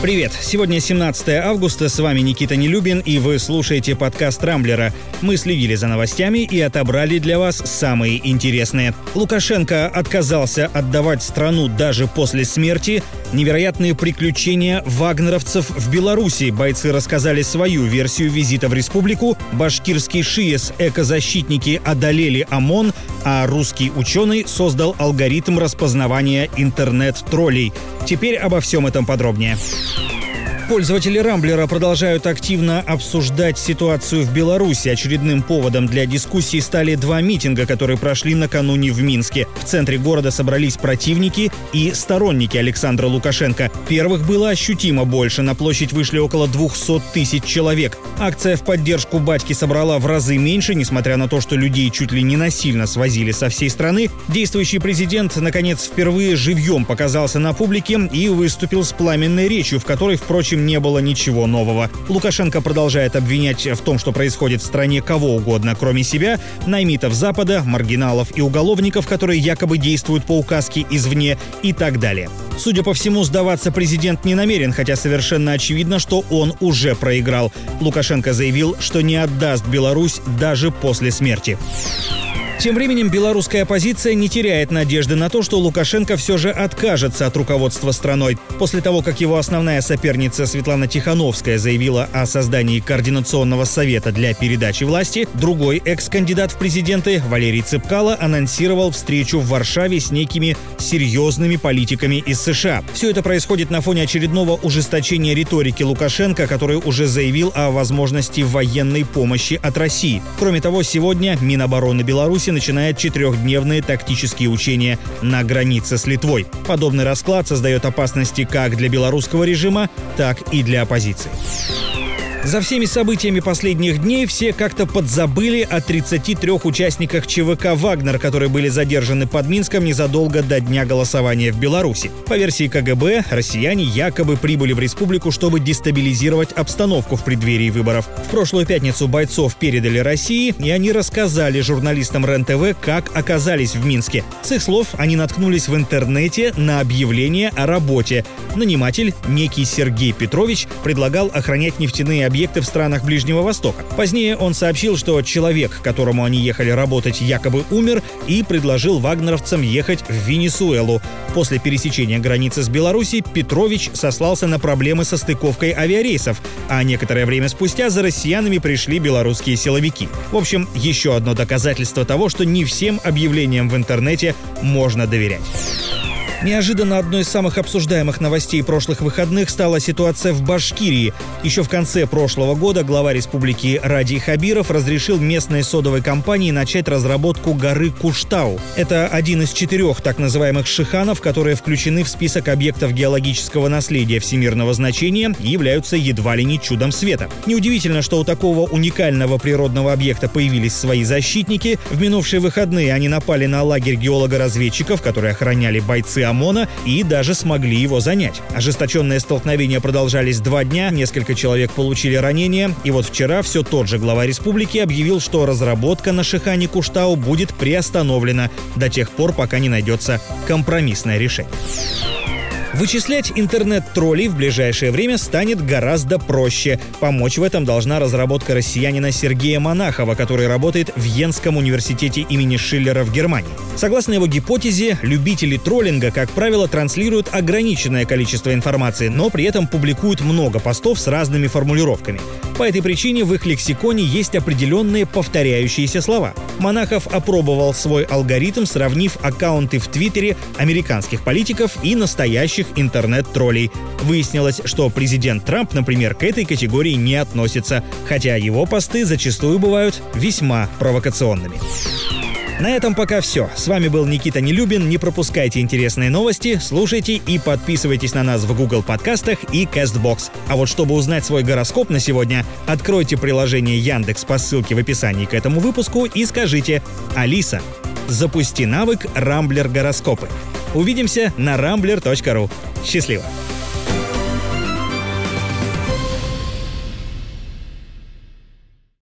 Привет! Сегодня 17 августа, с вами Никита Нелюбин, и вы слушаете подкаст «Рамблера». Мы следили за новостями и отобрали для вас самые интересные. Лукашенко отказался отдавать страну даже после смерти. Невероятные приключения вагнеровцев в Беларуси. Бойцы рассказали свою версию визита в республику. Башкирский Шиес экозащитники одолели ОМОН, а русский ученый создал алгоритм распознавания интернет-троллей. Теперь обо всем этом подробнее. Пользователи «Рамблера» продолжают активно обсуждать ситуацию в Беларуси. Очередным поводом для дискуссий стали два митинга, которые прошли накануне в Минске. В центре города собрались противники и сторонники Александра Лукашенко. Первых было ощутимо больше. На площадь вышли около 200 тысяч человек. Акция в поддержку батьки собрала в разы меньше, несмотря на то, что людей чуть ли не насильно свозили со всей страны. Действующий президент, наконец, впервые живьем показался на публике и выступил с пламенной речью, в которой, впрочем, не было ничего нового. Лукашенко продолжает обвинять в том, что происходит в стране, кого угодно, кроме себя, наймитов Запада, маргиналов и уголовников, которые якобы действуют по указке извне и так далее. Судя по всему, сдаваться президент не намерен, хотя совершенно очевидно, что он уже проиграл. Лукашенко заявил, что не отдаст Беларусь даже после смерти. Тем временем белорусская оппозиция не теряет надежды на то, что Лукашенко все же откажется от руководства страной. После того, как его основная соперница Светлана Тихановская заявила о создании Координационного совета для передачи власти, другой экс-кандидат в президенты Валерий Цыпкало анонсировал встречу в Варшаве с некими серьезными политиками из США. Все это происходит на фоне очередного ужесточения риторики Лукашенко, который уже заявил о возможности военной помощи от России. Кроме того, сегодня Минобороны Беларуси начинает четырехдневные тактические учения на границе с Литвой. Подобный расклад создает опасности как для белорусского режима, так и для оппозиции. За всеми событиями последних дней все как-то подзабыли о 33 участниках ЧВК «Вагнер», которые были задержаны под Минском незадолго до дня голосования в Беларуси. По версии КГБ, россияне якобы прибыли в республику, чтобы дестабилизировать обстановку в преддверии выборов. В прошлую пятницу бойцов передали России, и они рассказали журналистам РЕН-ТВ, как оказались в Минске. С их слов, они наткнулись в интернете на объявление о работе. Наниматель, некий Сергей Петрович, предлагал охранять нефтяные объекты в странах Ближнего Востока. Позднее он сообщил, что человек, к которому они ехали работать, якобы умер, и предложил вагнеровцам ехать в Венесуэлу. После пересечения границы с Беларусью Петрович сослался на проблемы со стыковкой авиарейсов, а некоторое время спустя за россиянами пришли белорусские силовики. В общем, еще одно доказательство того, что не всем объявлениям в интернете можно доверять. Неожиданно одной из самых обсуждаемых новостей прошлых выходных стала ситуация в Башкирии. Еще в конце прошлого года глава республики Радий Хабиров разрешил местной содовой компании начать разработку горы Куштау. Это один из 4 так называемых шиханов, которые включены в список объектов геологического наследия всемирного значения и являются едва ли не чудом света. Неудивительно, что у такого уникального природного объекта появились свои защитники. В минувшие выходные они напали на лагерь геолого-разведчиков, которые охраняли бойцы ОМОНа, и даже смогли его занять. Ожесточенные столкновения продолжались 2 дня, несколько человек получили ранения, и вот вчера все тот же глава республики объявил, что разработка на шихане Куштау будет приостановлена до тех пор, пока не найдется компромиссное решение. Вычислять интернет-троллей в ближайшее время станет гораздо проще. Помочь в этом должна разработка россиянина Сергея Монахова, который работает в Йенском университете имени Шиллера в Германии. Согласно его гипотезе, любители троллинга, как правило, транслируют ограниченное количество информации, но при этом публикуют много постов с разными формулировками. По этой причине в их лексиконе есть определенные повторяющиеся слова. Монахов опробовал свой алгоритм, сравнив аккаунты в Твиттере американских политиков и настоящих интернет-троллей. Выяснилось, что президент Трамп, например, к этой категории не относится, хотя его посты зачастую бывают весьма провокационными. На этом пока все. С вами был Никита Нелюбин. Не пропускайте интересные новости, слушайте и подписывайтесь на нас в Google Подкастах и Castbox. А вот чтобы узнать свой гороскоп на сегодня, откройте приложение Яндекс по ссылке в описании к этому выпуску и скажите: «Алиса, запусти навык Рамблер Гороскопы». Увидимся на rambler.ru. Счастливо!